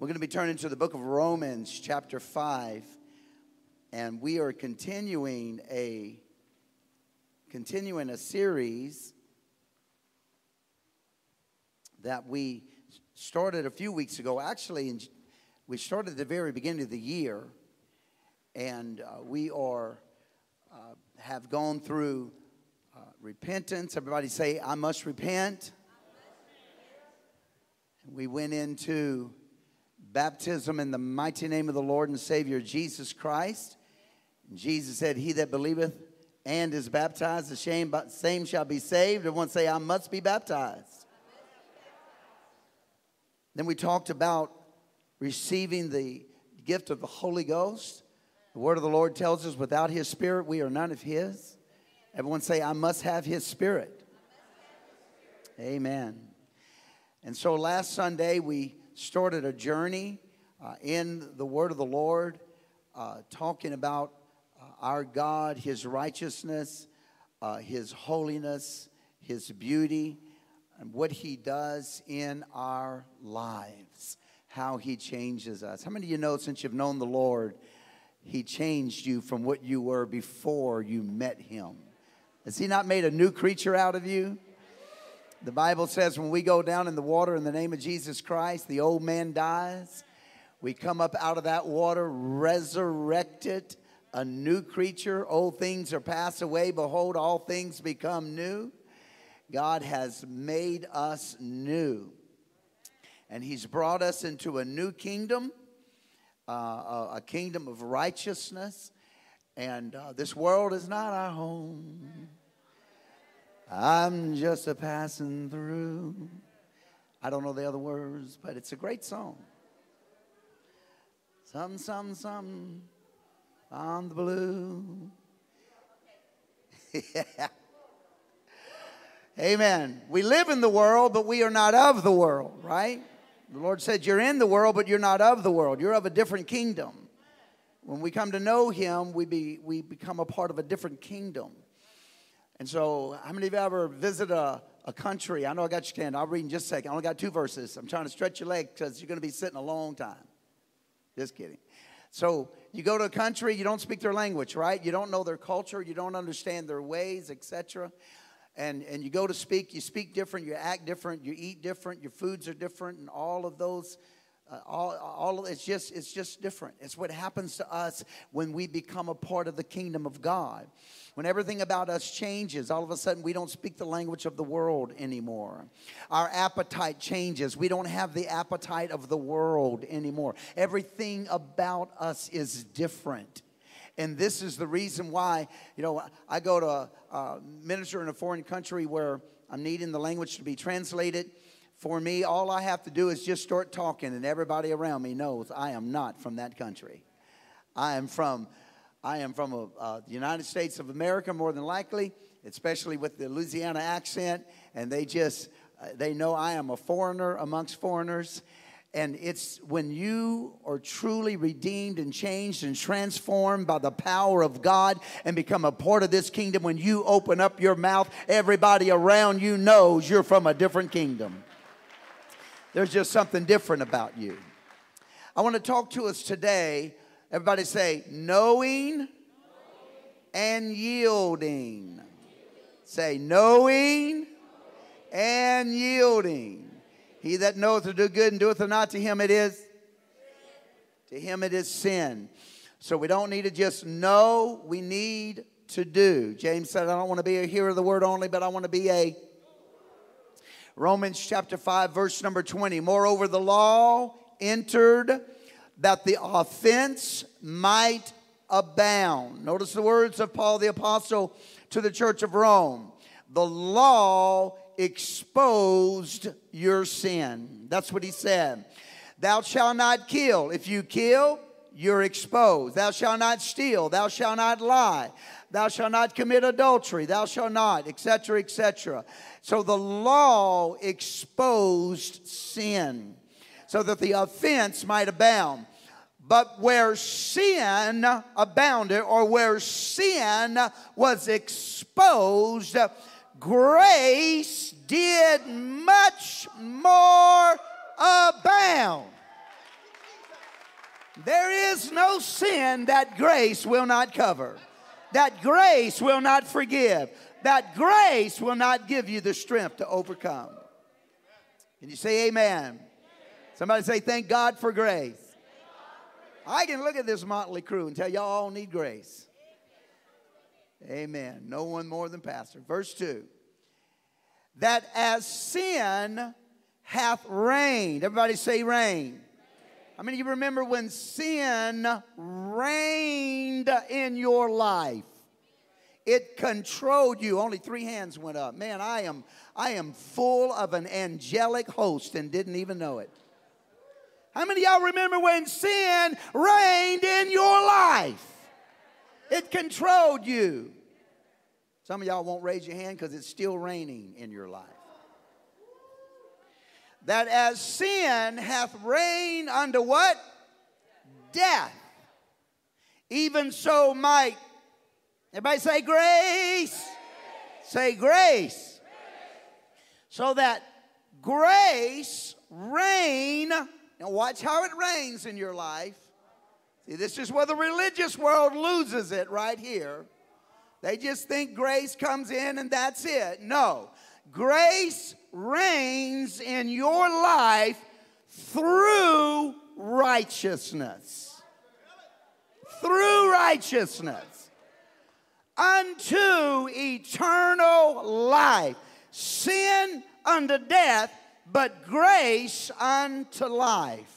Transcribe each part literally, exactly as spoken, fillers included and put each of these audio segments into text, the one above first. We're going to be turning to the book of Romans chapter five, and we are continuing a continuing a series that we started a few weeks ago. Actually, in, we started at the very beginning of the year, and uh, we are uh, have gone through uh, repentance. Everybody say, "I must repent." I must repent. We went into baptism in the mighty name of the Lord and Savior Jesus Christ. And Jesus said, "He that believeth and is baptized, the same shall be saved." Everyone say, "I must be baptized." Must be baptized. Then we talked about receiving the gift of the Holy Ghost. The word of the Lord tells us without His Spirit we are none of His. Everyone say, "I must have His Spirit." Have His Spirit. Amen. And so last Sunday we started a journey uh, in the word of the Lord, uh, talking about uh, our God, His righteousness, uh, His holiness, His beauty, and what He does in our lives, how He changes us. How many of you know, since you've known the Lord, He changed you from what you were before you met Him? Has He not made a new creature out of you? The Bible says when we go down in the water in the name of Jesus Christ, the old man dies. We come up out of that water, resurrected, a new creature. Old things are passed away. Behold, all things become new. God has made us new. And He's brought us into a new kingdom, uh, a kingdom of righteousness. And uh, this world is not our home. I'm just a passing through. I don't know the other words, but it's a great song. Some, some, some on the blue. Yeah. Amen. We live in the world, but we are not of the world, right? The Lord said you're in the world, but you're not of the world. You're of a different kingdom. When we come to know Him, we, be, we become a part of a different kingdom. And so, how many of you ever visit a, a country? I know I got your hand. I'll read in just a second. I only got two verses. I'm trying to stretch your leg because you're going to be sitting a long time. Just kidding. So, you go to a country, you don't speak their language, right? You don't know their culture. You don't understand their ways, et cetera. And, and you go to speak. You speak different. You act different. You eat different. Your foods are different. And all of those, uh, all, all of, it's just, it's just different. It's what happens to us when we become a part of the kingdom of God. When everything about us changes, all of a sudden we don't speak the language of the world anymore. Our appetite changes. We don't have the appetite of the world anymore. Everything about us is different. And this is the reason why, you know, I go to a, a minister in a foreign country where I'm needing the language to be translated. For me, all I have to do is just start talking, and everybody around me knows I am not from that country. I am from... I am from the uh, United States of America, more than likely, especially with the Louisiana accent. And they just, uh, they know I am a foreigner amongst foreigners. And it's when you are truly redeemed and changed and transformed by the power of God and become a part of this kingdom, when you open up your mouth, everybody around you knows you're from a different kingdom. There's just something different about you. I want to talk to us today. Everybody say, knowing, knowing. And yielding. Yielding. Say, knowing, knowing. And yielding. He that knoweth to do good and doeth it not, to him it is. To him it is sin. So we don't need to just know, we need to do. James said, I don't want to be a hearer of the word only, but I want to be a... Romans chapter five, verse number twenty. Moreover, the law entered... that the offense might abound. Notice the words of Paul the Apostle to the church of Rome. The law exposed your sin. That's what he said. Thou shalt not kill. If you kill, you're exposed. Thou shalt not steal. Thou shalt not lie. Thou shalt not commit adultery. Thou shalt not, et cetera, et cetera. So the law exposed sin, so that the offense might abound. But where sin abounded, or where sin was exposed, grace did much more abound. There is no sin that grace will not cover, that grace will not forgive, that grace will not give you the strength to overcome. Can you say amen? Somebody say, thank God for grace. I can look at this motley crew and tell y'all all need grace. Amen. No one more than pastor. Verse two. That as sin hath reigned. Everybody say reign. I mean, you remember when sin reigned in your life. It controlled you. Only three hands went up. Man, I am, I am full of an angelic host and didn't even know it. How many of y'all remember when sin reigned in your life? It controlled you. Some of y'all won't raise your hand because it's still raining in your life. That as sin hath reigned unto what? Death. Even so might. Everybody say grace. Say grace. So that grace reign. Now watch how it reigns in your life. See, this is where the religious world loses it right here. They just think grace comes in and that's it. No. Grace reigns in your life through righteousness. Through righteousness. Unto eternal life. Sin unto death. But grace unto life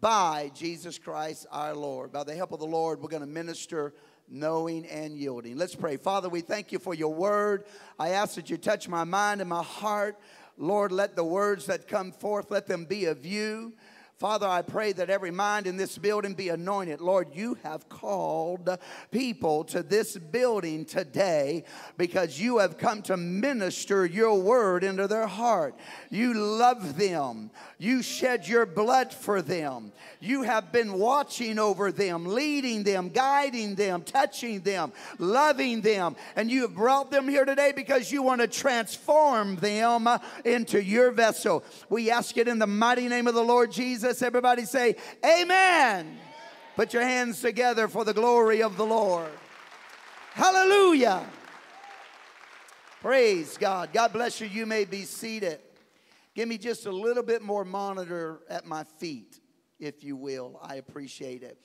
by Jesus Christ our Lord. By the help of the Lord, we're going to minister knowing and yielding. Let's pray. Father, we thank you for your word. I ask that you touch my mind and my heart. Lord, let the words that come forth, let them be of you. Father, I pray that every mind in this building be anointed. Lord, you have called people to this building today because you have come to minister your word into their heart. You love them. You shed your blood for them. You have been watching over them, leading them, guiding them, touching them, loving them. And you have brought them here today because you want to transform them into your vessel. We ask it in the mighty name of the Lord Jesus. Everybody say, amen. Amen. Put your hands together for the glory of the Lord. Hallelujah. Praise God. God bless you. You may be seated. Give me just a little bit more monitor at my feet, if you will. I appreciate it.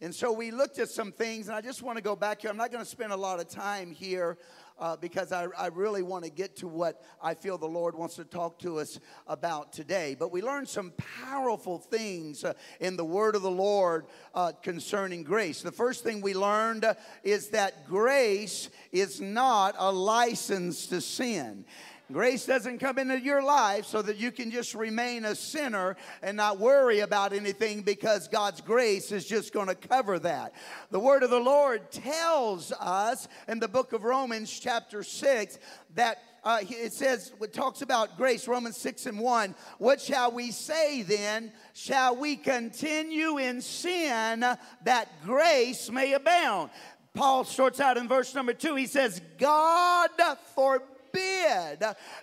And so we looked at some things, and I just want to go back here. I'm not going to spend a lot of time here uh, because I, I really want to get to what I feel the Lord wants to talk to us about today. But we learned some powerful things uh, in the word of the Lord uh, concerning grace. The first thing we learned uh, is that grace is not a license to sin. Grace doesn't come into your life so that you can just remain a sinner and not worry about anything because God's grace is just going to cover that. The word of the Lord tells us in the book of Romans chapter six that uh, it says, it talks about grace, Romans six and one. What shall we say then? Shall we continue in sin that grace may abound? Paul starts out in verse number two. He says, God forbid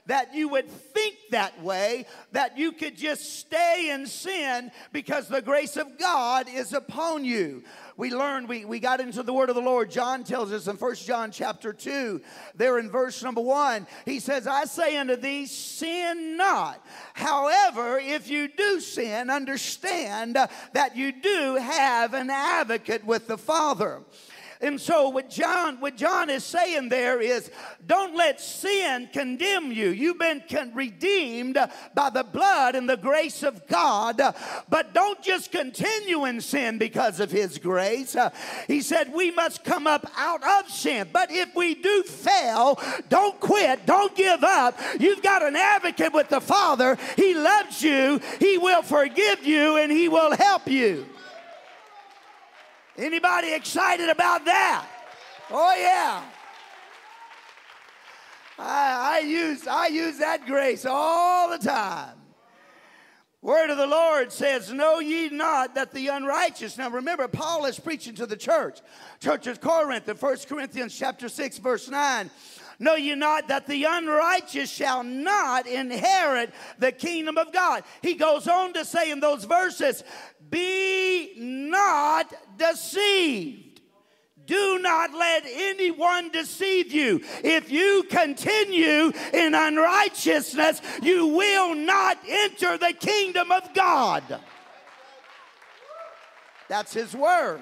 that you would think that way, that you could just stay in sin because the grace of God is upon you. We learned, we, we got into the word of the Lord. John tells us in First John chapter two, there in verse number one, he says, I say unto thee, sin not. However, if you do sin, understand that you do have an advocate with the Father. And so what John, what John is saying there is, don't let sin condemn you. You've been con- redeemed by the blood and the grace of God. But don't just continue in sin because of his grace. He said we must come up out of sin. But if we do fail, don't quit. Don't give up. You've got an advocate with the Father. He loves you. He will forgive you and he will help you. Anybody excited about that? Oh, yeah. I, I, use, I use that grace all the time. Word of the Lord says, know ye not that the unrighteous. Now, remember, Paul is preaching to the church. Church of Corinth in First Corinthians chapter six, verse nine. Know ye not that the unrighteous shall not inherit the kingdom of God? He goes on to say in those verses, be not deceived. Do not let anyone deceive you. If you continue in unrighteousness, you will not enter the kingdom of God. That's his word.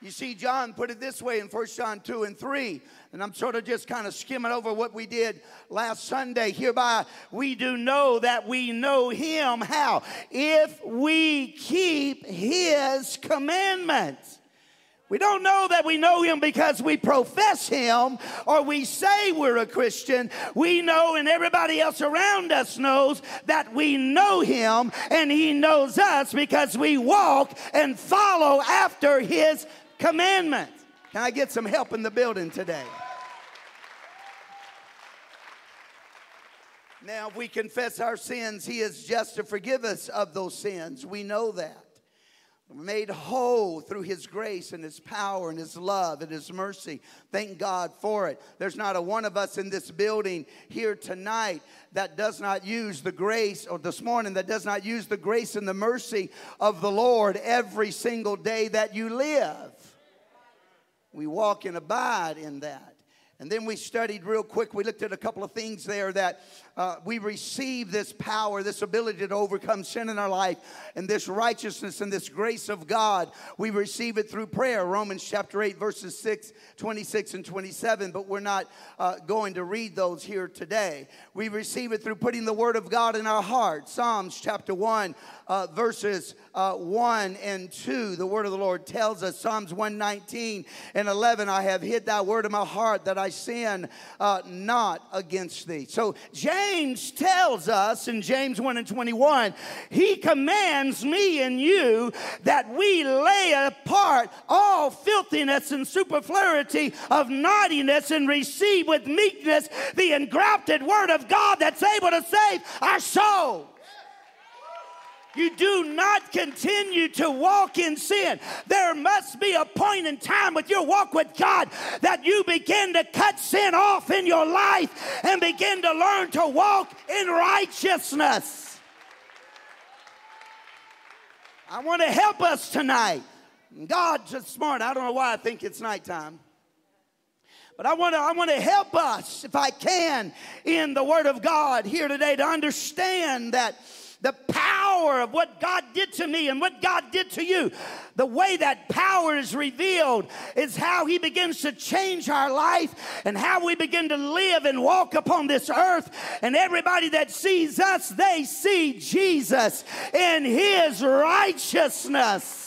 You see, John put it this way in First John two and three. And I'm sort of just kind of skimming over what we did last Sunday. Hereby we do know that we know him. How? If we keep his commandments. We don't know that we know him because we profess him or we say we're a Christian. We know, and everybody else around us knows, that we know him and he knows us because we walk and follow after his commandments. Can I get some help in the building today? Now, if we confess our sins, he is just to forgive us of those sins. We know that. Made whole through his grace and his power and his love and his mercy. Thank God for it. There's not a one of us in this building here tonight that does not use the grace, or this morning, that does not use the grace and the mercy of the Lord every single day that you live. We walk and abide in that. And then we studied real quick. We looked at a couple of things there that uh, we receive this power, this ability to overcome sin in our life, and this righteousness and this grace of God. We receive it through prayer. Romans chapter eight, verses six, twenty-six, and twenty-seven. But we're not uh, going to read those here today. We receive it through putting the word of God in our heart. Psalms chapter one, uh, verses uh, one and two. The word of the Lord tells us, Psalms one nineteen and eleven, I have hid thy word in my heart that I sin uh, not against thee. So James tells us in James one and twenty-one, he commands me and you that we lay apart all filthiness and superfluity of naughtiness and receive with meekness the engrafted word of God that's able to save our soul. You do not continue to walk in sin. There must be a point in time with your walk with God that you begin to cut sin off in your life and begin to learn to walk in righteousness. I want to help us tonight. God's just smart. I don't know why I think it's nighttime. But I want to I want to help us, if I can, in the Word of God here today to understand that the power of what God did to me and what God did to you, the way that power is revealed is how he begins to change our life and how we begin to live and walk upon this earth. And everybody that sees us, they see Jesus in his righteousness.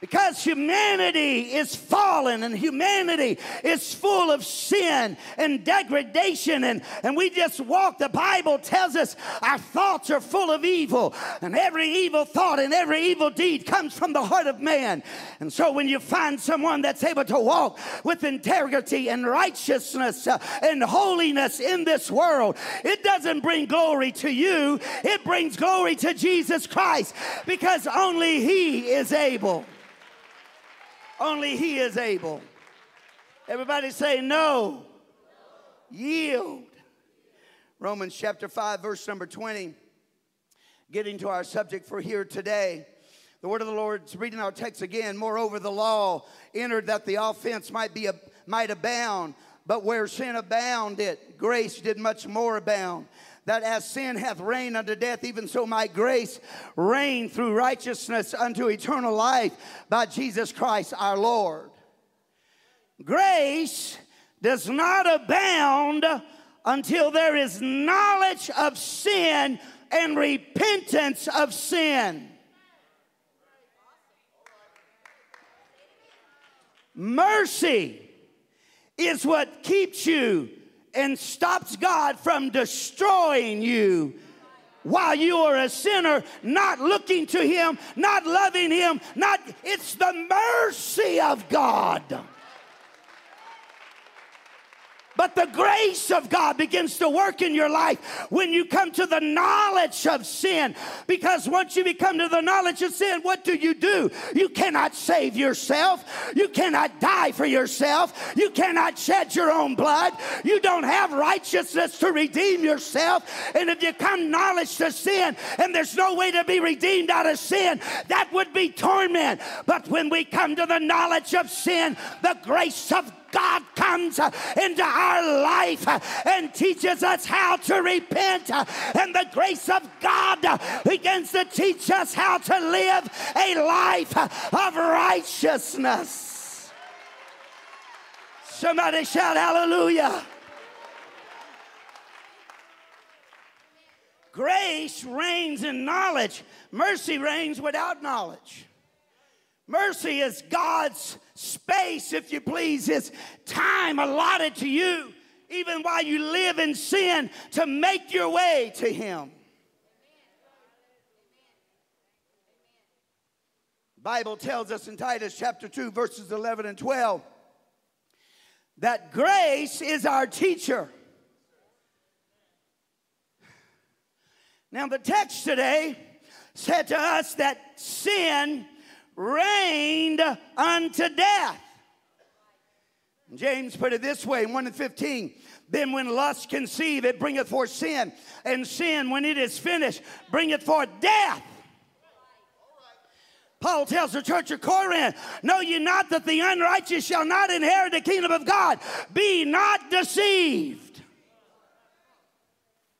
Because humanity is fallen and humanity is full of sin and degradation, and, and we just walk. The Bible tells us our thoughts are full of evil, and every evil thought and every evil deed comes from the heart of man. And so when you find someone that's able to walk with integrity and righteousness and holiness in this world, it doesn't bring glory to you. It brings glory to Jesus Christ, because only he is able. Only he is able. Everybody say no. No. Yield. Romans chapter five, verse number twenty. Getting to our subject for here today. The word of the Lord's reading our text again. Moreover, the law entered that the offense might be might abound. But where sin abounded, grace did much more abound. That as sin hath reigned unto death, even so might grace reign through righteousness unto eternal life by Jesus Christ our Lord. Grace does not abound until there is knowledge of sin and repentance of sin. Mercy is what keeps you and stops God from destroying you while you are a sinner, not looking to him, not loving him, not. It's the mercy of God. But the grace of God begins to work in your life when you come to the knowledge of sin. Because once you become to the knowledge of sin, what do you do? You cannot save yourself. You cannot die for yourself. You cannot shed your own blood. You don't have righteousness to redeem yourself. And if you come knowledge to sin and there's no way to be redeemed out of sin, that would be torment. But when we come to the knowledge of sin, the grace of God comes into our life and teaches us how to repent. And the grace of God begins to teach us how to live a life of righteousness. Somebody shout hallelujah. Grace reigns in knowledge. Mercy reigns without knowledge. Mercy is God's space, if you please, is time allotted to you, even while you live in sin, to make your way to Him. The Bible tells us in Titus chapter two, verses eleven and twelve, that grace is our teacher. Now, the text today said to us that sin reigned unto death. James put it this way, one and fifteen. Then when lust conceived, it bringeth forth sin. And sin, when it is finished, bringeth forth death. Paul tells the church of Corinth, know ye not that the unrighteous shall not inherit the kingdom of God? Be not deceived.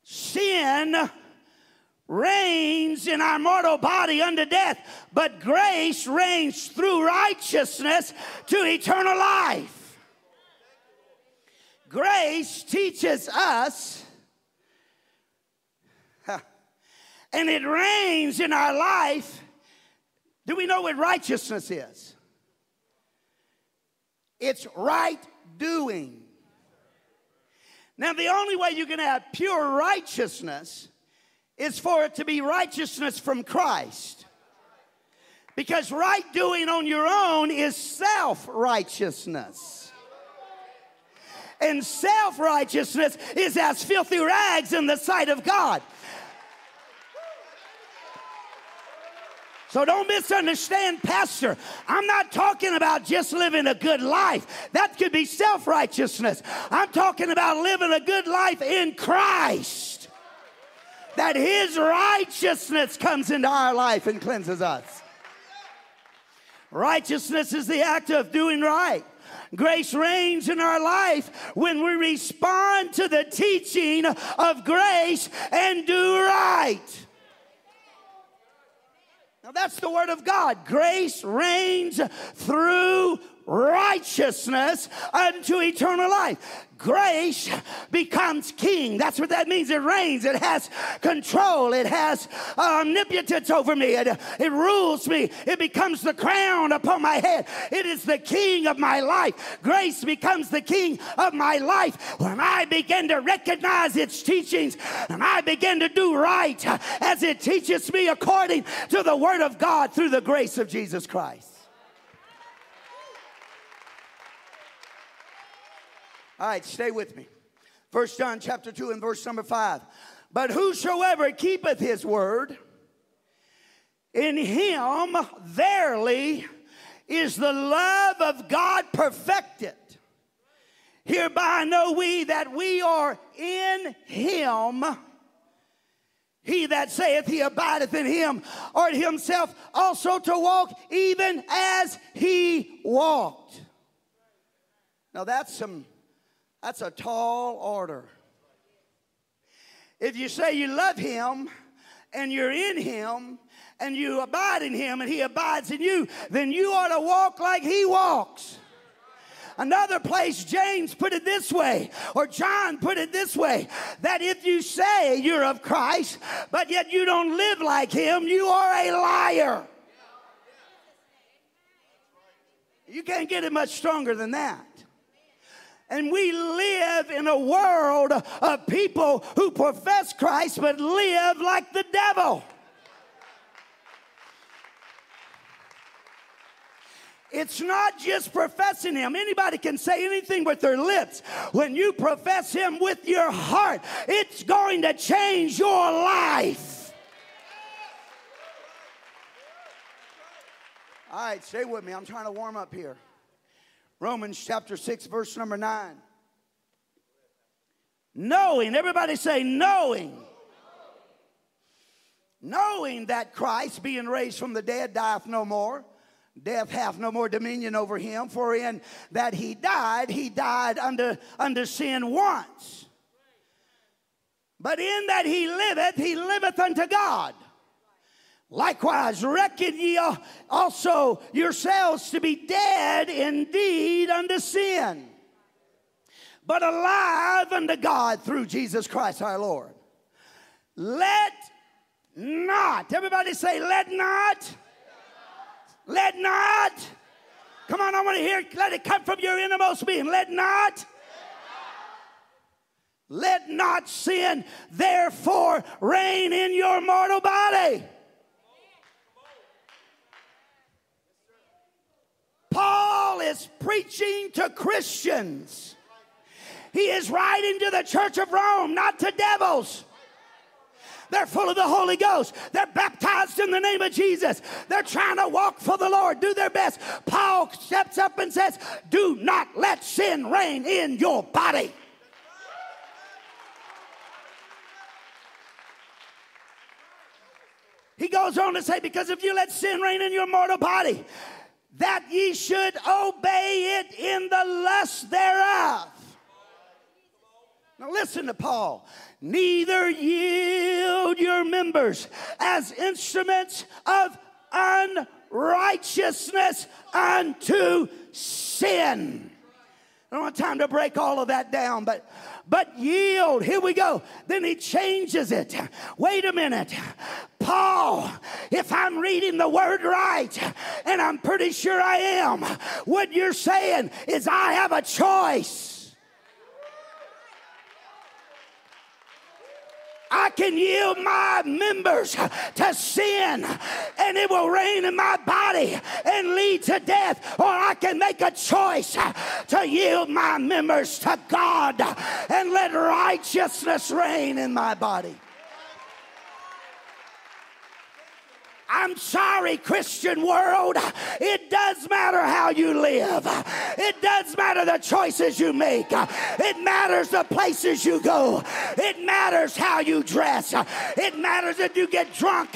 Sin reigns in our mortal body unto death, but grace reigns through righteousness to eternal life. Grace teaches us, and it reigns in our life. Do we know what righteousness is? It's right doing. Now, the only way you can have pure righteousness is for it to be righteousness from Christ. Because right doing on your own is self-righteousness. And self-righteousness is as filthy rags in the sight of God. So don't misunderstand, Pastor. I'm not talking about just living a good life. That could be self-righteousness. I'm talking about living a good life in Christ, that His righteousness comes into our life and cleanses us. Righteousness is the act of doing right. Grace reigns in our life when we respond to the teaching of grace and do right. Now that's the Word of God. Grace reigns through righteousness unto eternal life. Grace becomes king. That's what that means. It reigns. It has control. It has omnipotence over me. It, it rules me. It becomes the crown upon my head. It is the king of my life. Grace becomes the king of my life when I begin to recognize its teachings and I begin to do right as it teaches me according to the Word of God through the grace of Jesus Christ. All right, stay with me. First John chapter two and verse number five. But whosoever keepeth his word, in him verily is the love of God perfected. Hereby know we that we are in him. He that saith he abideth in him, ought himself also to walk even as he walked. Now that's some... That's a tall order. If you say you love Him and you're in Him and you abide in Him and He abides in you, then you ought to walk like He walks. Another place, James put it this way, or John put it this way, that if you say you're of Christ, but yet you don't live like Him, you are a liar. You can't get it much stronger than that. And we live in a world of people who profess Christ but live like the devil. It's not just professing him. Anybody can say anything with their lips. When you profess him with your heart, it's going to change your life. All right, stay with me. I'm trying to warm up here. Romans chapter six, verse number nine. Knowing, everybody say knowing. Knowing that Christ, being raised from the dead, dieth no more. Death hath no more dominion over him, for in that he died, he died under, under sin once. But in that he liveth, he liveth unto God. Likewise, reckon ye also yourselves to be dead indeed unto sin, but alive unto God through Jesus Christ our Lord. Let not, everybody say, let not. Let not. Come on, I want to hear it. Let it come from your innermost being. Let not. Let not. Let not sin, therefore, reign in your mortal body. Paul is preaching to Christians. He is writing to the church of Rome, not to devils. They're full of the Holy Ghost. They're baptized in the name of Jesus. They're trying to walk for the Lord, do their best. Paul steps up and says, do not let sin reign in your body. He goes on to say, because if you let sin reign in your mortal body, that ye should obey it in the lust thereof. Now listen to Paul. Neither yield your members as instruments of unrighteousness unto sin. I don't have time to break all of that down, but but yield. Here we go. Then he changes it. Wait a minute. Paul, if I'm reading the word right, and I'm pretty sure I am, what you're saying is I have a choice. I can yield my members to sin and it will reign in my body and lead to death, or I can make a choice to yield my members to God and let righteousness reign in my body. I'm sorry, Christian world. It does matter how you live. It does matter the choices you make. It matters the places you go. It matters how you dress. It matters if you get drunk.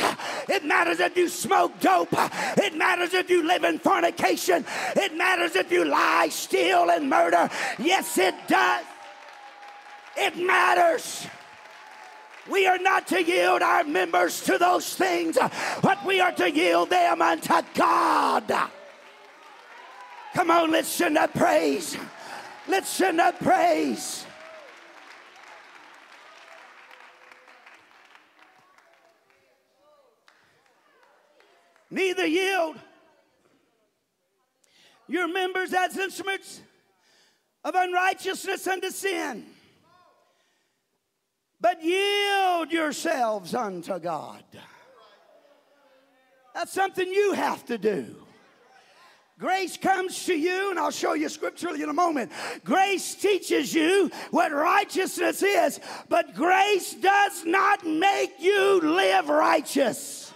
It matters if you smoke dope. It matters if you live in fornication. It matters if you lie, steal, and murder. Yes, it does. It matters. We are not to yield our members to those things, but we are to yield them unto God. Come on, let's send up praise. Let's send up praise. Neither yield your members as instruments of unrighteousness unto sin, but yield yourselves unto God. That's something you have to do. Grace comes to you, and I'll show you scripturally in a moment. Grace teaches you what righteousness is, but grace does not make you live righteous.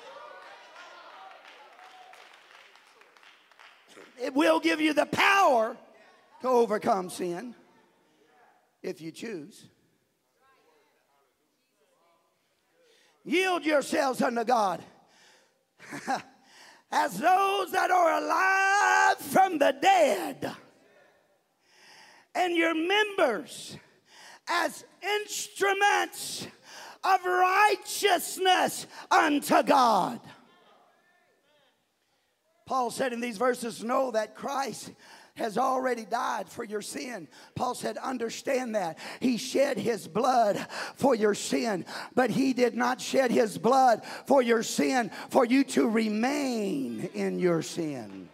It will give you the power to overcome sin if you choose. Yield yourselves unto God as those that are alive from the dead, and your members as instruments of righteousness unto God. Paul said in these verses, know that Christ has already died for your sin. Paul said, understand that. He shed his blood for your sin, but he did not shed his blood for your sin for you to remain in your sin.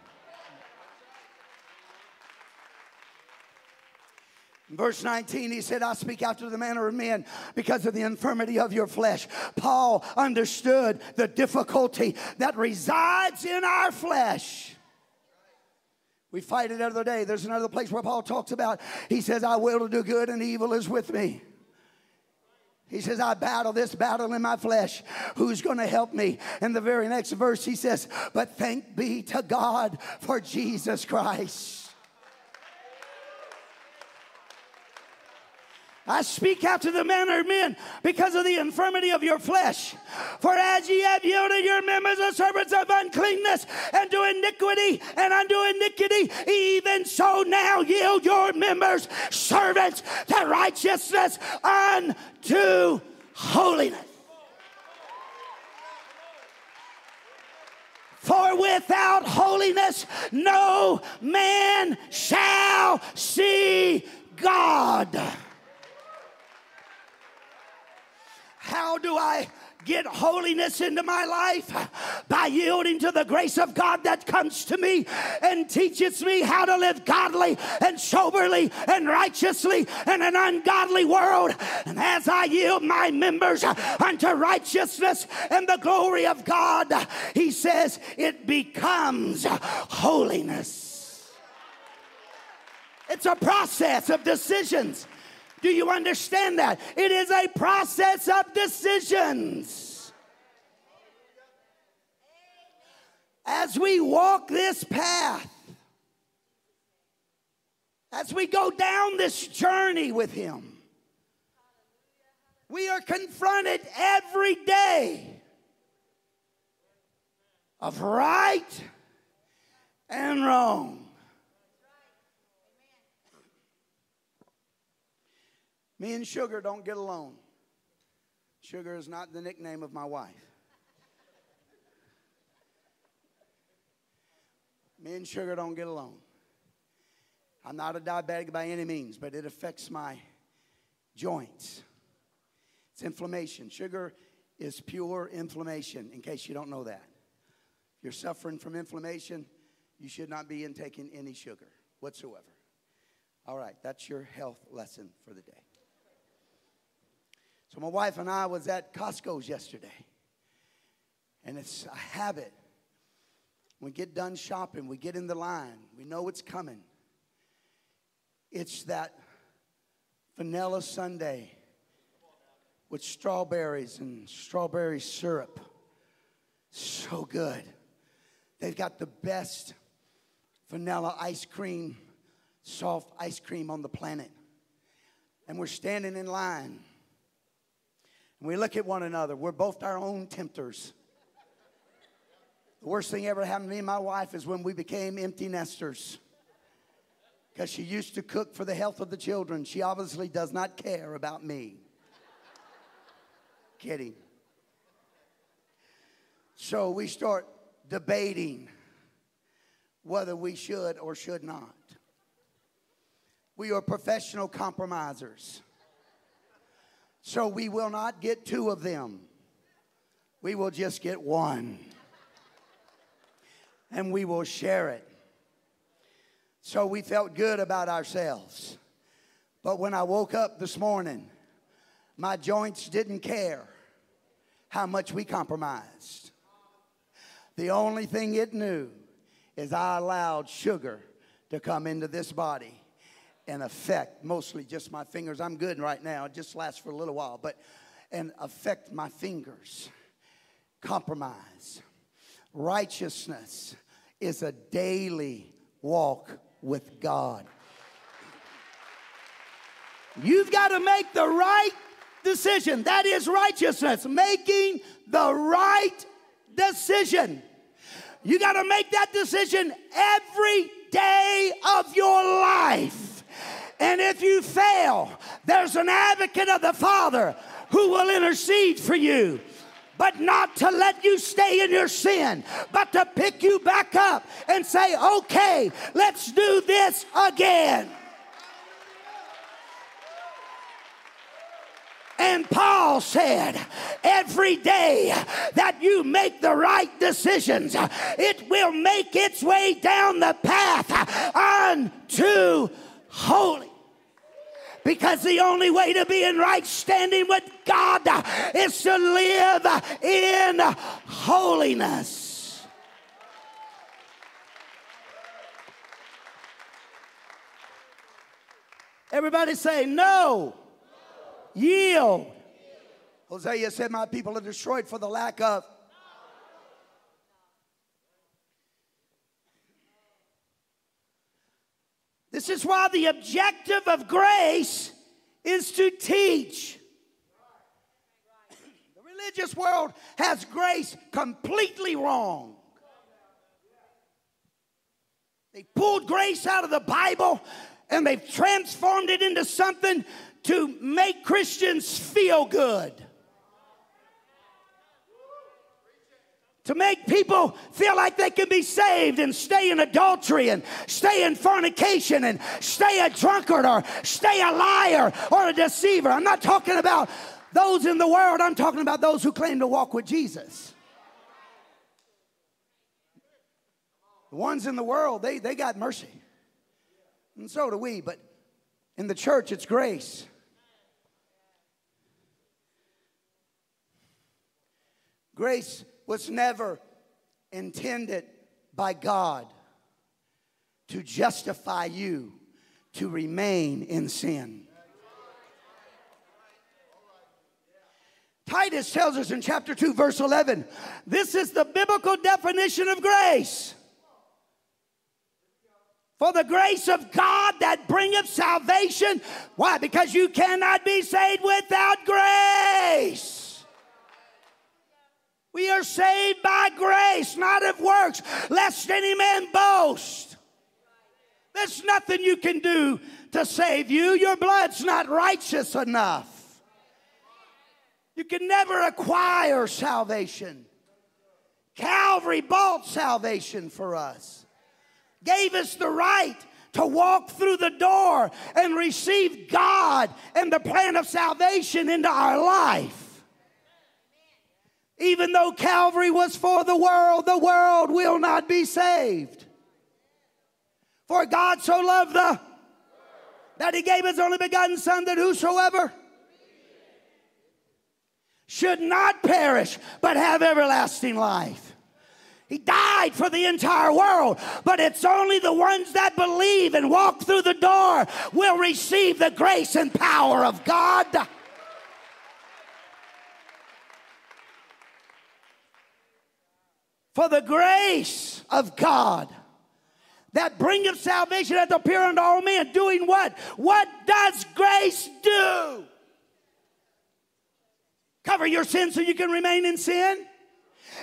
In verse nineteen, he said, I speak after the manner of men because of the infirmity of your flesh. Paul understood the difficulty that resides in our flesh. We fight it another day. There's another place where Paul talks about, he says, I will to do good and evil is with me. He says, I battle this battle in my flesh. Who's going to help me? In the very next verse, he says, but thank be to God for Jesus Christ. I speak after the manner of men because of the infirmity of your flesh. For as ye have yielded your members the servants of uncleanness and do iniquity and undo iniquity, even so now yield your members servants to righteousness unto holiness. For without holiness no man shall see God. How do I get holiness into my life? By yielding to the grace of God that comes to me and teaches me how to live godly and soberly and righteously in an ungodly world. And as I yield my members unto righteousness and the glory of God, he says it becomes holiness. It's a process of decisions. Do you understand that? It is a process of decisions. As we walk this path, as we go down this journey with him, we are confronted every day of right and wrong. Me and Sugar don't get along. Sugar is not the nickname of my wife. Me and Sugar don't get along. I'm not a diabetic by any means, but it affects my joints. It's inflammation. Sugar is pure inflammation, in case you don't know that. If you're suffering from inflammation, you should not be intaking any sugar whatsoever. All right, that's your health lesson for the day. So my wife and I was at Costco's yesterday. And it's a habit. When we get done shopping, we get in the line. We know it's coming. It's that vanilla sundae with strawberries and strawberry syrup. So good. They've got the best vanilla ice cream, soft ice cream on the planet. And we're standing in line. And we look at one another. We're both our own tempters. The worst thing ever happened to me and my wife is when we became empty nesters. Because she used to cook for the health of the children. She obviously does not care about me. Kidding. So we start debating whether we should or should not. We are professional compromisers. So we will not get two of them. We will just get one. And we will share it. So we felt good about ourselves. But when I woke up this morning, my joints didn't care how much we compromised. The only thing it knew is I allowed sugar to come into this body. And affect mostly just my fingers. I'm good right now. It just lasts for a little while. But, and affect my fingers. Compromise. Righteousness is a daily walk with God. You've got to make the right decision. That is righteousness. Making the right decision. You got to make that decision every day of your life. And if you fail, there's an advocate of the Father who will intercede for you. But not to let you stay in your sin, but to pick you back up and say, okay, let's do this again. And Paul said, every day that you make the right decisions, it will make its way down the path unto holy. Because the only way to be in right standing with God is to live in holiness. Everybody say, no. No. Yield. Yield. Hosea said, my people are destroyed for the lack of. This is why the objective of grace is to teach. The religious world has grace completely wrong. They pulled grace out of the Bible and they've transformed it into something to make Christians feel good. To make people feel like they can be saved and stay in adultery and stay in fornication and stay a drunkard or stay a liar or a deceiver. I'm not talking about those in the world. I'm talking about those who claim to walk with Jesus. The ones in the world, they, they got mercy. And so do we, but in the church, it's grace. Grace was never intended by God to justify you to remain in sin. Titus tells us in chapter two, verse eleven, this is the biblical definition of grace. For the grace of God that bringeth salvation. Why? Because you cannot be saved without grace. We are saved by grace, not of works, lest any man boast. There's nothing you can do to save you. Your blood's not righteous enough. You can never acquire salvation. Calvary bought salvation for us, gave us the right to walk through the door and receive God and the plan of salvation into our life. Even though Calvary was for the world, the world will not be saved. For God so loved the world that he gave his only begotten Son, that whosoever should not perish but have everlasting life. He died for the entire world, but it's only the ones that believe and walk through the door will receive the grace and power of God. For the grace of God that bringeth salvation hath appeared unto all men. Doing what? What does grace do? Cover your sin so you can remain in sin.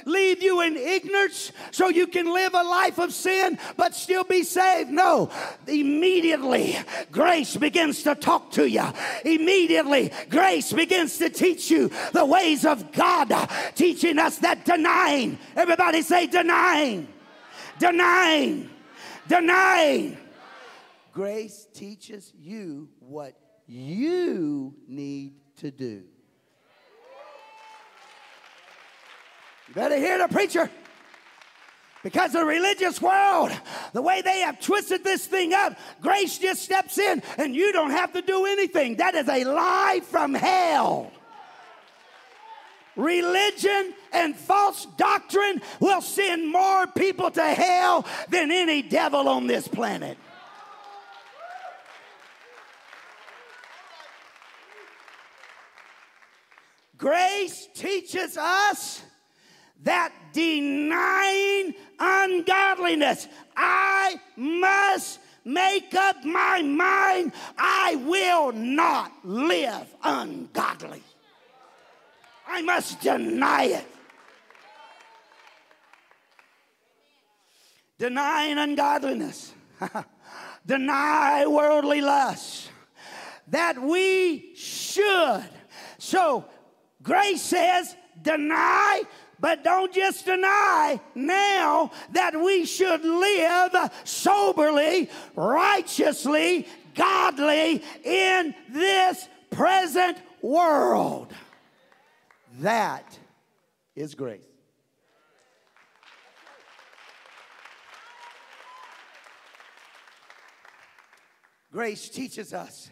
Leave you in ignorance so you can live a life of sin but still be saved. No. Immediately, grace begins to talk to you. Immediately, grace begins to teach you the ways of God, teaching us that denying. Everybody say denying. Denying. Denying. Grace teaches you what you need to do. Better hear the preacher, because the religious world, the way they have twisted this thing up, grace just steps in and you don't have to do anything. That is a lie from hell. Religion and false doctrine will send more people to hell than any devil on this planet. Grace teaches us that denying ungodliness, I must make up my mind, I will not live ungodly. I must deny it. Denying ungodliness. Deny worldly lust. That we should. So, grace says, deny. But don't just deny now that we should live soberly, righteously, godly in this present world. That is grace. Grace teaches us,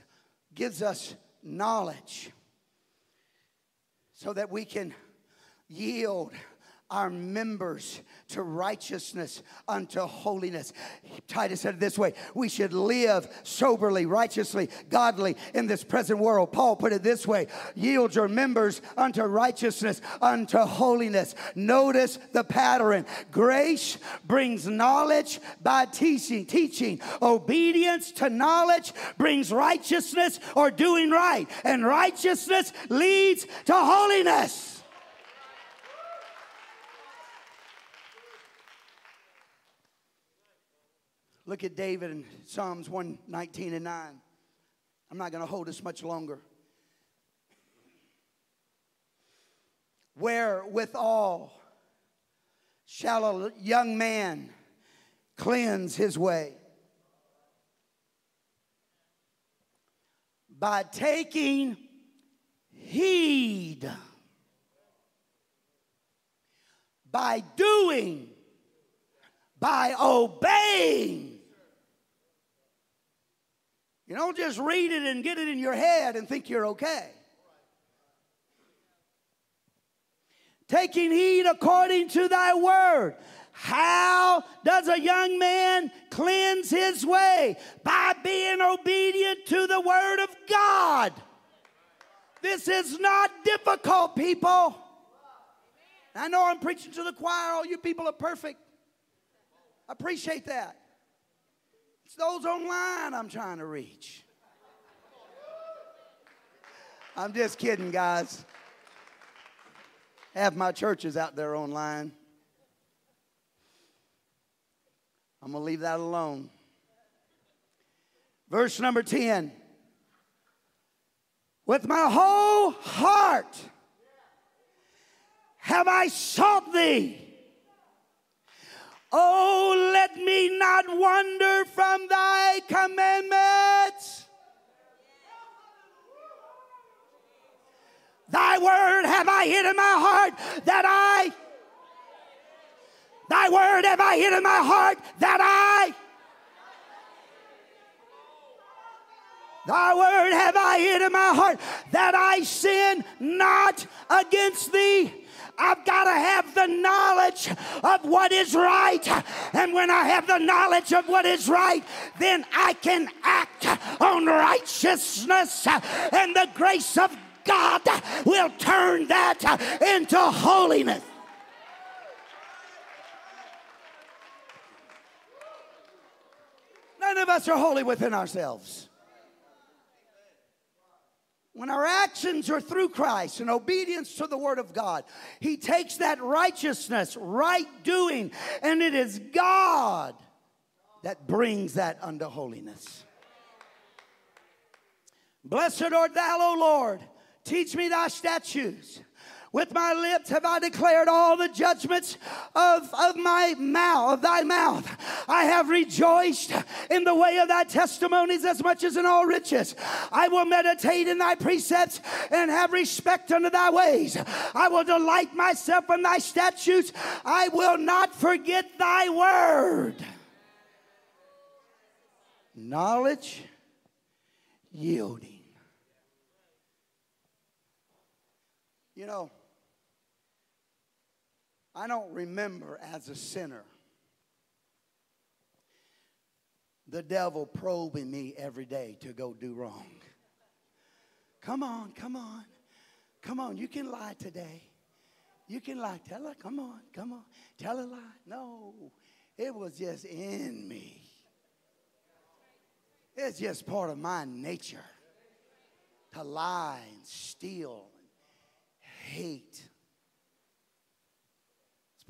gives us knowledge so that we can yield our members to righteousness unto holiness. Titus said it this way: we should live soberly, righteously, godly in this present world. Paul put it this way: yield your members unto righteousness, unto holiness. Notice the pattern. Grace brings knowledge by teaching. Teaching. Obedience to knowledge brings righteousness, or doing right. And righteousness leads to holiness. Look at David in Psalms one nineteen and nine. I'm not going to hold this much longer. Wherewithal shall a young man cleanse his way? By taking heed. By doing. By obeying. You don't just read it and get it in your head and think you're okay. Taking heed according to thy word. How does a young man cleanse his way? By being obedient to the word of God. This is not difficult, people. I know I'm preaching to the choir. All you people are perfect. I appreciate that. It's those online I'm trying to reach. I'm just kidding, guys. Half my church is out there online. I'm going to leave that alone. Verse number ten. With my whole heart have I sought thee. Oh, let me not wander from thy commandments. Thy word have I hid in my heart that I. Thy word have I hid in my heart that I. Thy word have I hid in my heart that I sin not against thee. I've got to have the knowledge of what is right. And when I have the knowledge of what is right, then I can act on righteousness. And the grace of God will turn that into holiness. None of us are holy within ourselves. When our actions are through Christ and obedience to the word of God, he takes that righteousness, right doing, and it is God that brings that unto holiness. Blessed art thou, O Lord, teach me thy statutes. With my lips have I declared all the judgments of, of my mouth, of thy mouth. I have rejoiced in the way of thy testimonies as much as in all riches. I will meditate in thy precepts and have respect unto thy ways. I will delight myself in thy statutes. I will not forget thy word. Knowledge, yielding. You know, I don't remember as a sinner the devil probing me every day to go do wrong. Come on, come on, come on. You can lie today. You can lie. Tell her, come on, come on. Tell a lie. No, it was just in me. It's just part of my nature to lie and steal and hate.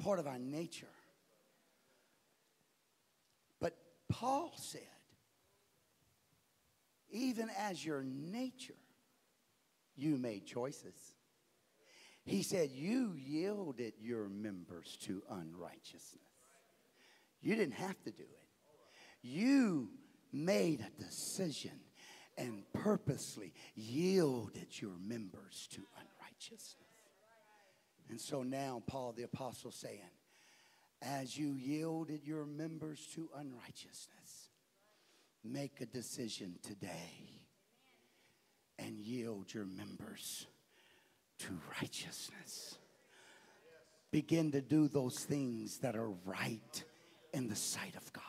Part of our nature. But Paul said, even as your nature, you made choices. He said, you yielded your members to unrighteousness. You didn't have to do it. You made a decision and purposely yielded your members to unrighteousness. And so now Paul the apostle saying, as you yielded your members to unrighteousness, make a decision today and yield your members to righteousness. Begin to do those things that are right in the sight of God.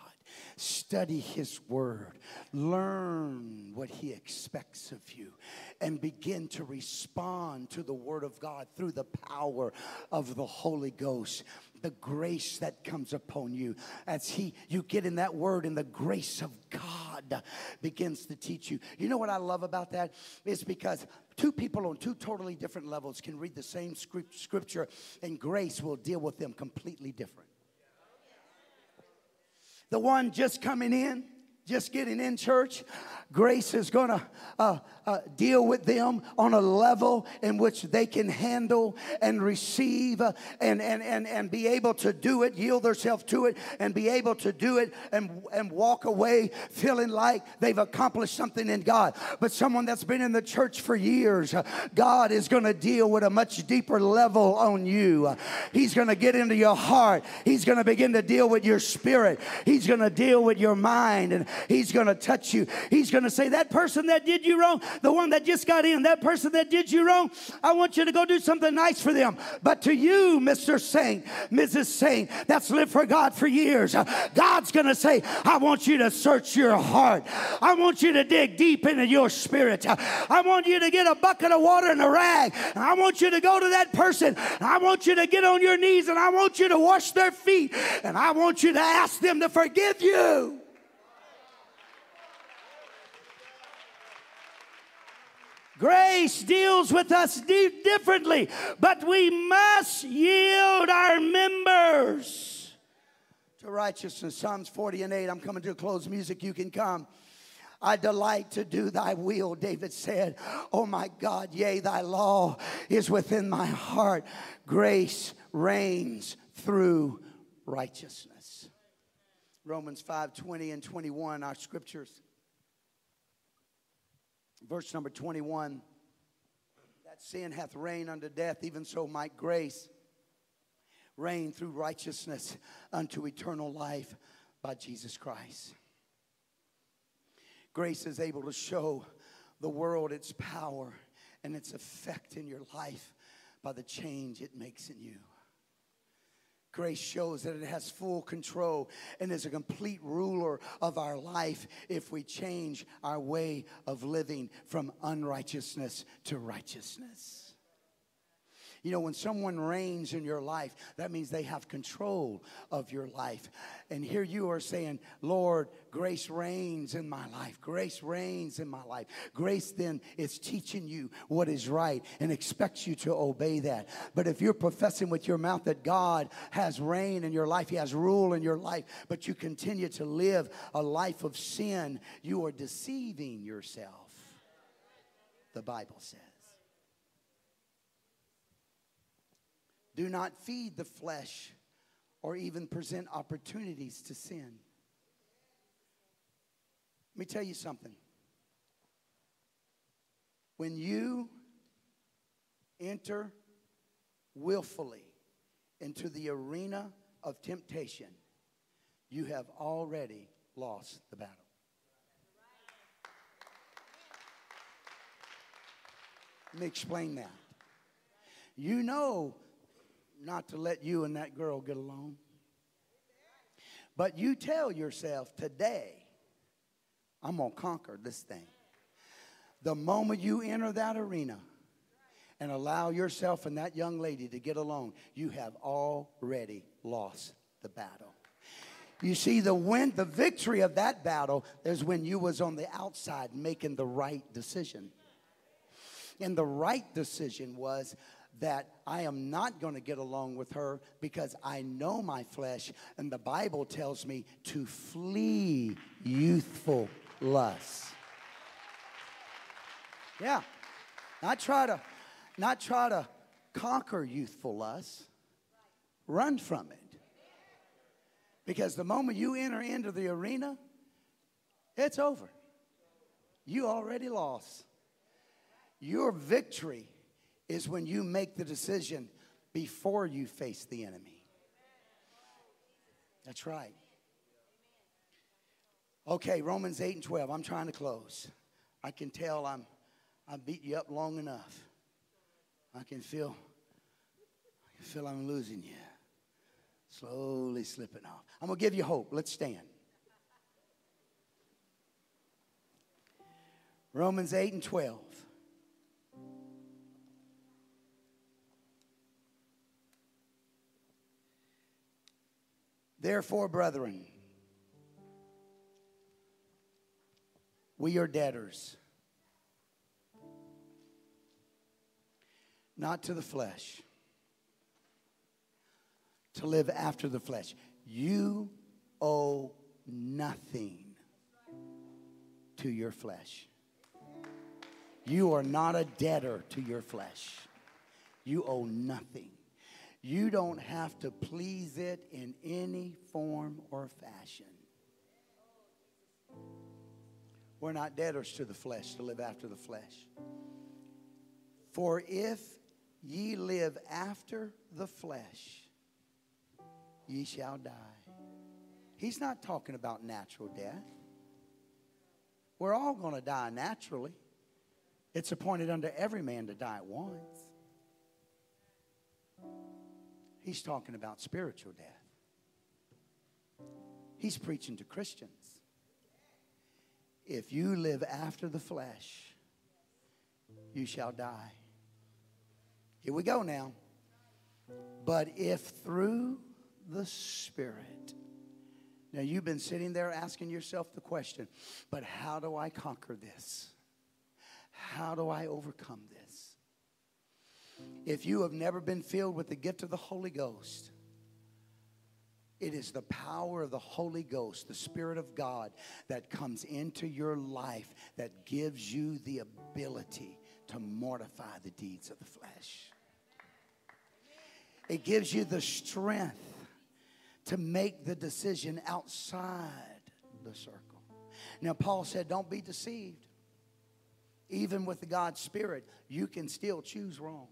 Study His Word. Learn what He expects of you. And begin to respond to the Word of God through the power of the Holy Ghost. The grace that comes upon you. As He, you get in that Word, and the grace of God begins to teach you. You know what I love about that? It's because two people on two totally different levels can read the same script, scripture, and grace will deal with them completely different. The one just coming in, just getting in church, grace is going to uh, uh, deal with them on a level in which they can handle and receive uh, and, and, and, and be able to do it, yield themselves to it, and be able to do it and, and walk away feeling like they've accomplished something in God. But someone that's been in the church for years, uh, God is going to deal with a much deeper level on you. Uh, he's going to get into your heart. He's going to begin to deal with your spirit. He's going to deal with your mind, and He's going to touch you. He's going to say, that person that did you wrong, the one that just got in, that person that did you wrong, I want you to go do something nice for them. But to you, Mister Saint, Missus Saint, that's lived for God for years, God's going to say, I want you to search your heart. I want you to dig deep into your spirit. I want you to get a bucket of water and a rag. And I want you to go to that person. And I want you to get on your knees, and I want you to wash their feet. And I want you to ask them to forgive you. Grace deals with us deep differently, but we must yield our members to righteousness. Psalms forty and eight. I'm coming to a close. Music, you can come. I delight to do thy will, David said. Oh my God, yea, thy law is within my heart. Grace reigns through righteousness. Romans five, twenty and twenty-one, our scriptures. Verse number twenty-one, that sin hath reigned unto death, even so might grace reign through righteousness unto eternal life by Jesus Christ. Grace is able to show the world its power and its effect in your life by the change it makes in you. Grace shows that it has full control and is a complete ruler of our life if we change our way of living from unrighteousness to righteousness. You know, when someone reigns in your life, that means they have control of your life. And here you are saying, Lord, grace reigns in my life. Grace reigns in my life. Grace then is teaching you what is right and expects you to obey that. But if you're professing with your mouth that God has reign in your life, He has rule in your life, but you continue to live a life of sin, you are deceiving yourself, the Bible says. Do not feed the flesh or even present opportunities to sin. Let me tell you something. When you enter willfully into the arena of temptation, you have already lost the battle. Let me explain that. You know not to let you and that girl get along. But you tell yourself, today, I'm going to conquer this thing. The moment you enter that arena and allow yourself and that young lady to get along, you have already lost the battle. You see, the win, the victory of that battle is when you was on the outside making the right decision. And the right decision was that I am not going to get along with her because I know my flesh, and the Bible tells me to flee youthful lusts. Yeah, not try to, not try to conquer youthful lusts. Run from it, because the moment you enter into the arena, it's over. You already lost. Your victory is when you make the decision before you face the enemy. That's right. Okay, Romans eight and twelve. I'm trying to close. I can tell I'm, I beat you up long enough. I can feel, I can feel I'm losing you. Slowly slipping off. I'm going to give you hope. Let's stand. Romans eight and twelve. Therefore, brethren, we are debtors, not to the flesh, to live after the flesh. You owe nothing to your flesh. You are not a debtor to your flesh. You owe nothing. You don't have to please it in any form or fashion. We're not debtors to the flesh, to live after the flesh. For if ye live after the flesh, ye shall die. He's not talking about natural death. We're all going to die naturally. It's appointed unto every man to die at once. He's talking about spiritual death. He's preaching to Christians. If you live after the flesh, you shall die. Here we go now. But if through the Spirit. Now you've been sitting there asking yourself the question, but how do I conquer this? How do I overcome this? If you have never been filled with the gift of the Holy Ghost, it is the power of the Holy Ghost, the Spirit of God, that comes into your life that gives you the ability to mortify the deeds of the flesh. It gives you the strength to make the decision outside the circle. Now, Paul said, don't be deceived. Even with the God's Spirit, you can still choose wrong.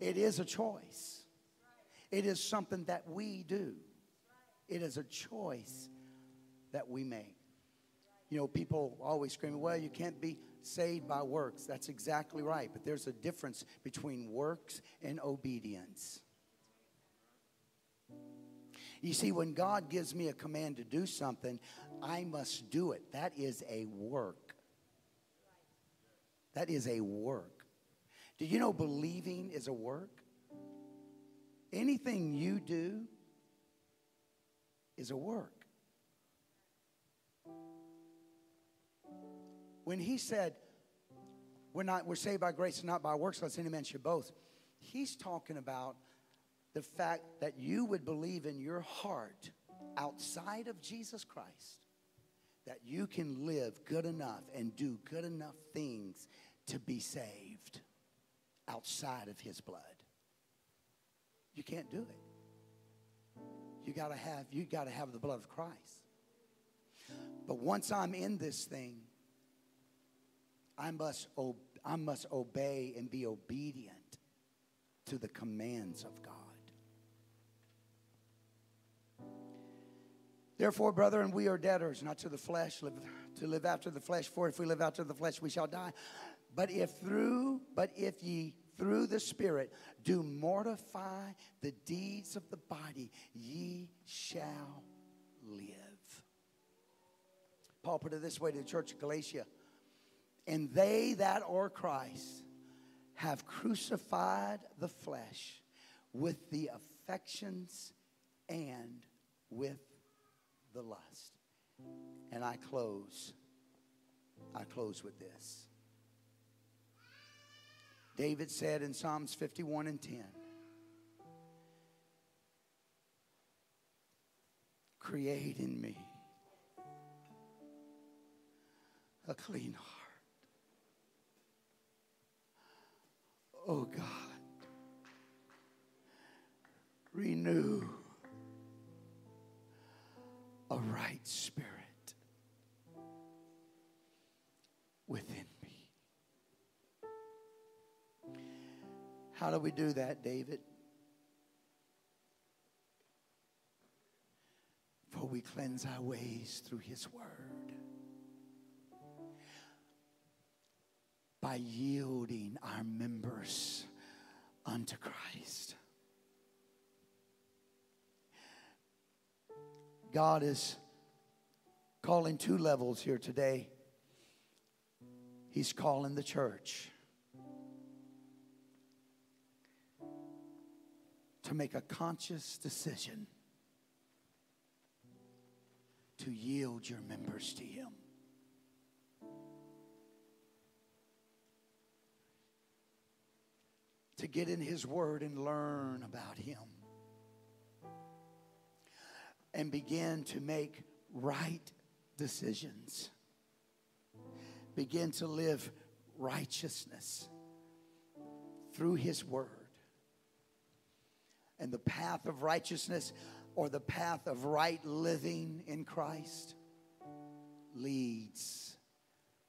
It is a choice. It is something that we do. It is a choice that we make. You know, people always scream, well, you can't be saved by works. That's exactly right. But there's a difference between works and obedience. You see, when God gives me a command to do something, I must do it. That is a work. That is a work. Do you know believing is a work? Anything you do is a work. When he said, we're, not, we're saved by grace and not by works, lest any man should boast, he's talking about the fact that you would believe in your heart outside of Jesus Christ that you can live good enough and do good enough things to be saved outside of his blood. You can't do it. You gotta have, you gotta have the blood of Christ. But once I'm in this thing, I must, I must obey and be obedient to the commands of God. Therefore, brethren, we are debtors, not to the flesh, live, to live after the flesh. For if we live after the flesh, we shall die. But if through, but if ye through the Spirit do mortify the deeds of the body, ye shall live. Paul put it this way to the church of Galatia. And they that are Christ have crucified the flesh with the affections and with the lust. And I close. I close with this. David said in Psalms fifty-one and ten. Create in me a clean heart. Oh God. Renew a right spirit within me. How do we do that, David? For we cleanse our ways through his word by yielding our members unto Christ. God is calling two levels here today. He's calling the church to make a conscious decision to yield your members to Him. To get in His Word and learn about Him. And begin to make right decisions. Begin to live righteousness through His Word. And the path of righteousness or the path of right living in Christ leads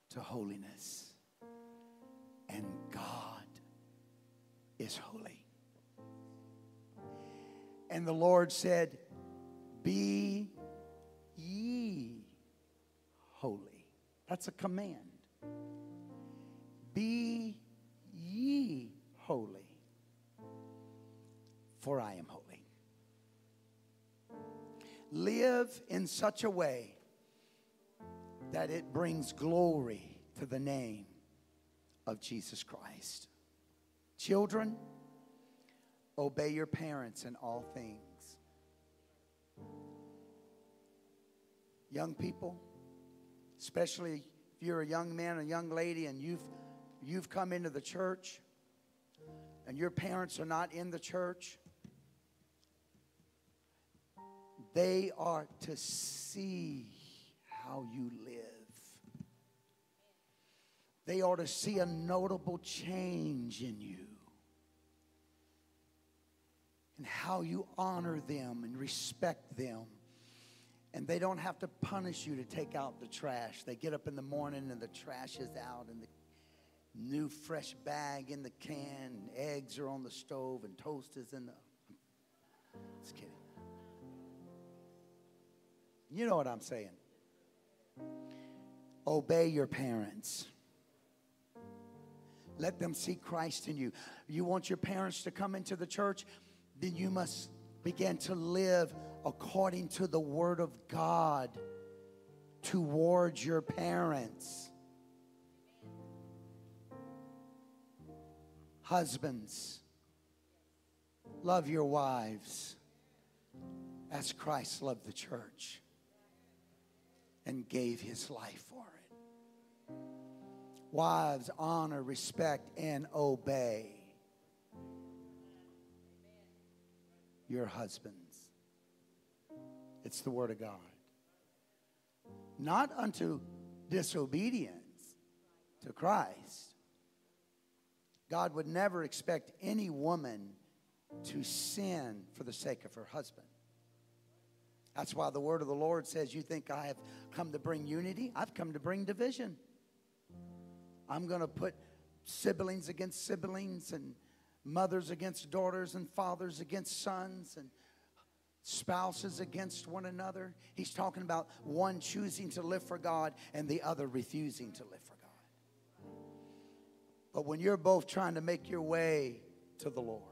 to holiness. And God is holy. And the Lord said, "Be ye holy." That's a command. Be ye holy, for I am holy. Live in such a way that it brings glory to the name of Jesus Christ. Children, obey your parents in all things. Young people, especially if you're a young man or a young lady and you've, you've come into the church and your parents are not in the church, they are to see how you live. They are to see a notable change in you and how you honor them and respect them. And they don't have to punish you to take out the trash. They get up in the morning and the trash is out and the new fresh bag in the can. And eggs are on the stove and toast is in the... Just kidding. You know what I'm saying. Obey your parents. Let them see Christ in you. You want your parents to come into the church? Then you must begin to live according to the Word of God towards your parents. Husbands, love your wives as Christ loved the church and gave His life for it. Wives, honor, respect, and obey your husbands. It's the Word of God. Not unto disobedience to Christ. God would never expect any woman to sin for the sake of her husband. That's why the word of the Lord says, "You think I have come to bring unity? I've come to bring division. I'm going to put siblings against siblings and mothers against daughters and fathers against sons and spouses against one another." He's talking about one choosing to live for God and the other refusing to live for God. But when you're both trying to make your way to the Lord,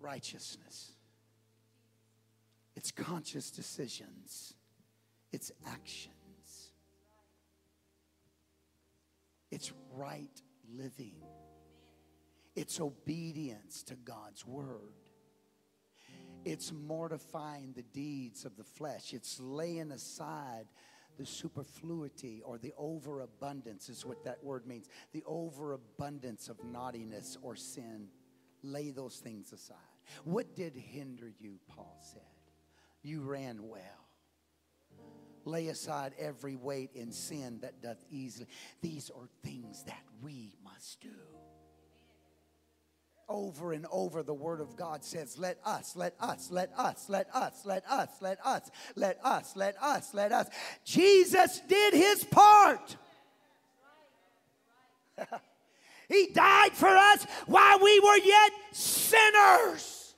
righteousness, it's conscious decisions, it's action. It's right living. It's obedience to God's word. It's mortifying the deeds of the flesh. It's laying aside the superfluity or the overabundance is what that word means. The overabundance of naughtiness or sin. Lay those things aside. What did hinder you, Paul said? You ran well. Lay aside every weight and sin that doth easily. These are things that we must do. Over and over the word of God says, let us, let us, let us, let us, let us, let us, let us, let us, let us. Jesus did His part. He died for us while we were yet sinners.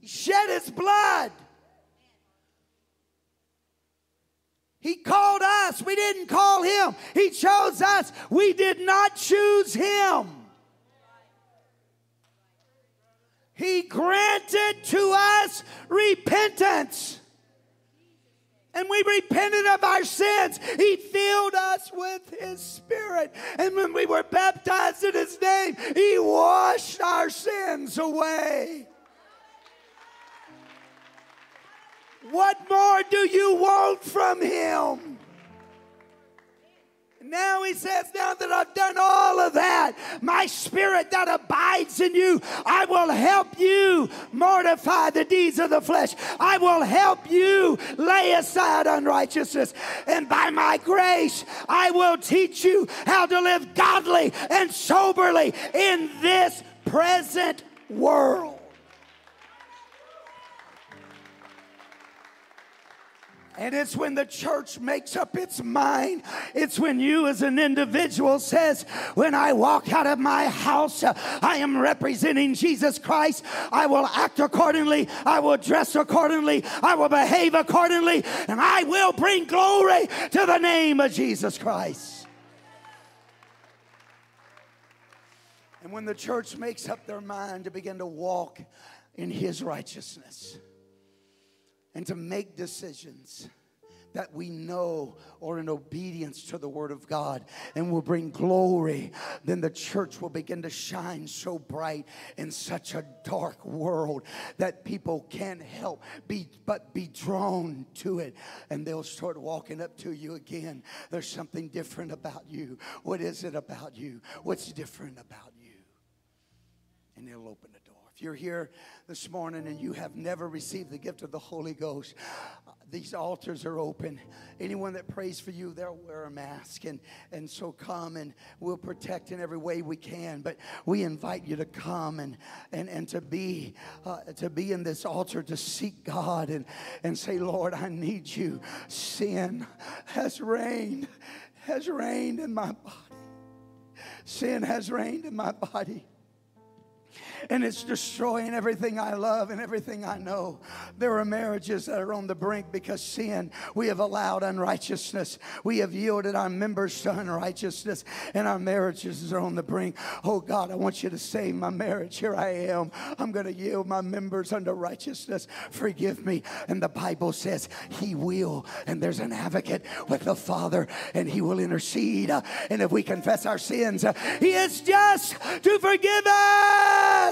He shed His blood. He called us. We didn't call Him. He chose us. We did not choose Him. He granted to us repentance. And we repented of our sins. He filled us with His Spirit. And when we were baptized in His name, He washed our sins away. What more do you want from Him? Now He says, now that I've done all of that, my Spirit that abides in you, I will help you mortify the deeds of the flesh. I will help you lay aside unrighteousness. And by my grace, I will teach you how to live godly and soberly in this present world. And it's when the church makes up its mind. It's when you as an individual says, when I walk out of my house, I am representing Jesus Christ. I will act accordingly. I will dress accordingly. I will behave accordingly. And I will bring glory to the name of Jesus Christ. And when the church makes up their mind to begin to walk in His righteousness, and to make decisions that we know are in obedience to the Word of God and will bring glory, then the church will begin to shine so bright in such a dark world that people can't help be, but be drawn to it. And they'll start walking up to you again. There's something different about you. What is it about you? What's different about you? And they'll open the door. If you're here this morning and you have never received the gift of the Holy Ghost, these altars are open. Anyone that prays for you, they'll wear a mask. And, and so come, and we'll protect in every way we can. But we invite you to come and, and, and to, be, uh, to be in this altar, to seek God and, and say, Lord, I need you. Sin has reigned, has reigned in my body. Sin has reigned in my body. And it's destroying everything I love and everything I know. There are marriages that are on the brink because sin. We have allowed unrighteousness. We have yielded our members to unrighteousness. And our marriages are on the brink. Oh God, I want you to save my marriage. Here I am. I'm going to yield my members unto righteousness. Forgive me. And the Bible says He will. And there's an advocate with the Father. And He will intercede. And if we confess our sins, He is just to forgive us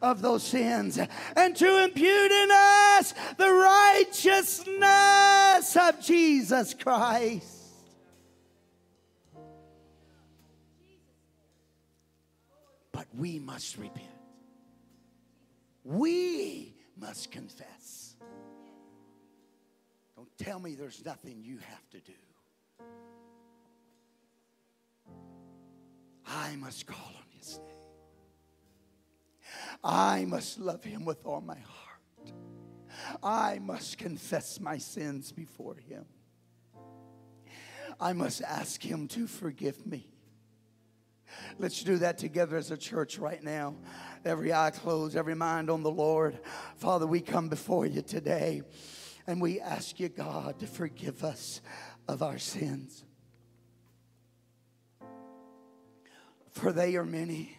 of those sins and to impute in us the righteousness of Jesus Christ. But we must repent. We must confess. Don't tell me there's nothing you have to do. I must call on His name. I must love Him with all my heart. I must confess my sins before Him. I must ask Him to forgive me. Let's do that together as a church right now. Every eye closed, every mind on the Lord. Father, we come before you today, and we ask you, God, to forgive us of our sins. For they are many.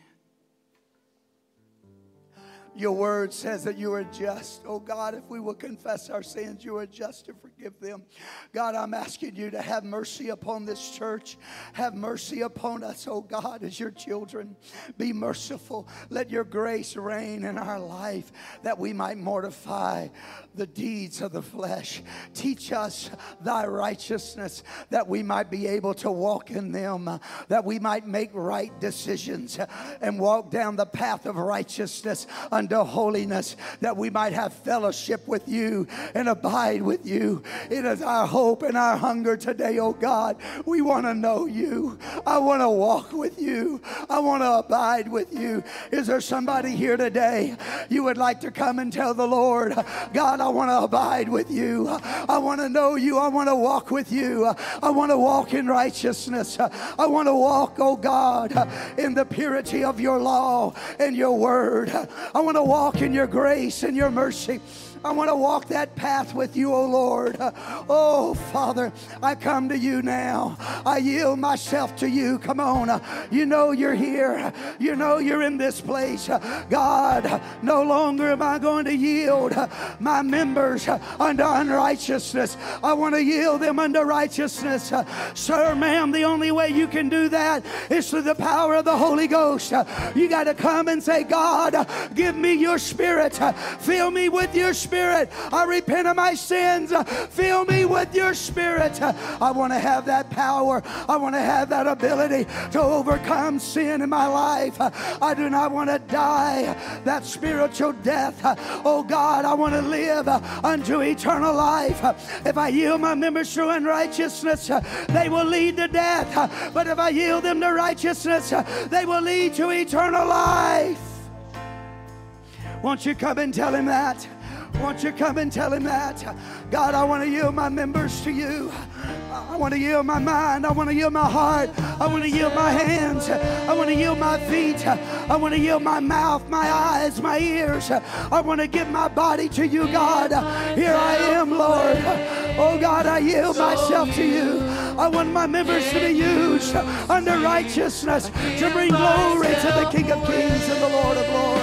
Your word says that you are just. Oh, God, if we will confess our sins, you are just to forgive them. God, I'm asking you to have mercy upon this church. Have mercy upon us, oh, God, as your children. Be merciful. Let your grace reign in our life that we might mortify the deeds of the flesh. Teach us thy righteousness that we might be able to walk in them, that we might make right decisions and walk down the path of righteousness unto holiness, that we might have fellowship with you and abide with you. It is our hope and our hunger today, oh God. We want to know you. I want to walk with you. I want to abide with you. Is there somebody here today you would like to come and tell the Lord, God, I want to abide with you. I want to know you. I want to walk with you. I want to walk in righteousness. I want to walk, oh God, in the purity of your law and your word. I want to walk in your grace and your mercy. I want to walk that path with you, oh Lord. Oh, Father, I come to you now. I yield myself to you. Come on. You know you're here. You know you're in this place. God, no longer am I going to yield my members unto unrighteousness. I want to yield them unto righteousness. Sir, ma'am, the only way you can do that is through the power of the Holy Ghost. You got to come and say, God, give me your spirit. Fill me with your spirit. I repent of my sins. Fill me with your spirit. I want to have that power. I want to have that ability to overcome sin in my life. I do not want to die that spiritual death. Oh God, I want to live unto eternal life. If I yield my members to unrighteousness, they will lead to death. But if I yield them to righteousness, they will lead to eternal life. Won't you come and tell him that? Won't you come and tell him that? God, I want to yield my members to you. I want to yield my mind. I want to yield my heart. I want to yield my hands. I want to yield my feet. I want to yield my mouth, my eyes, my ears. I want to give my body to you, God. Here I am, Lord. Oh, God, I yield myself to you. I want my members to be used under righteousness to bring glory to the King of Kings and the Lord of Lords.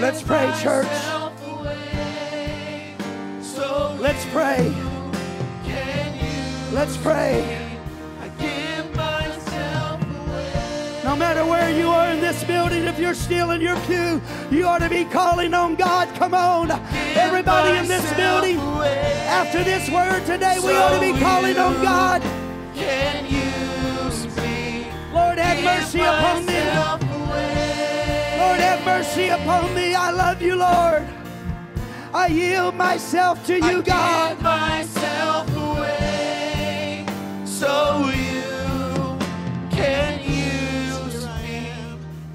Let's pray, church. Let's pray. Let's pray. No matter where you are in this building, if you're still in your pew, you ought to be calling on God. Come on. Everybody in this building, after this word today, we ought to be calling on God. Lord, have mercy upon me. Lord, have mercy upon me. I love you, Lord. I yield myself to you, God.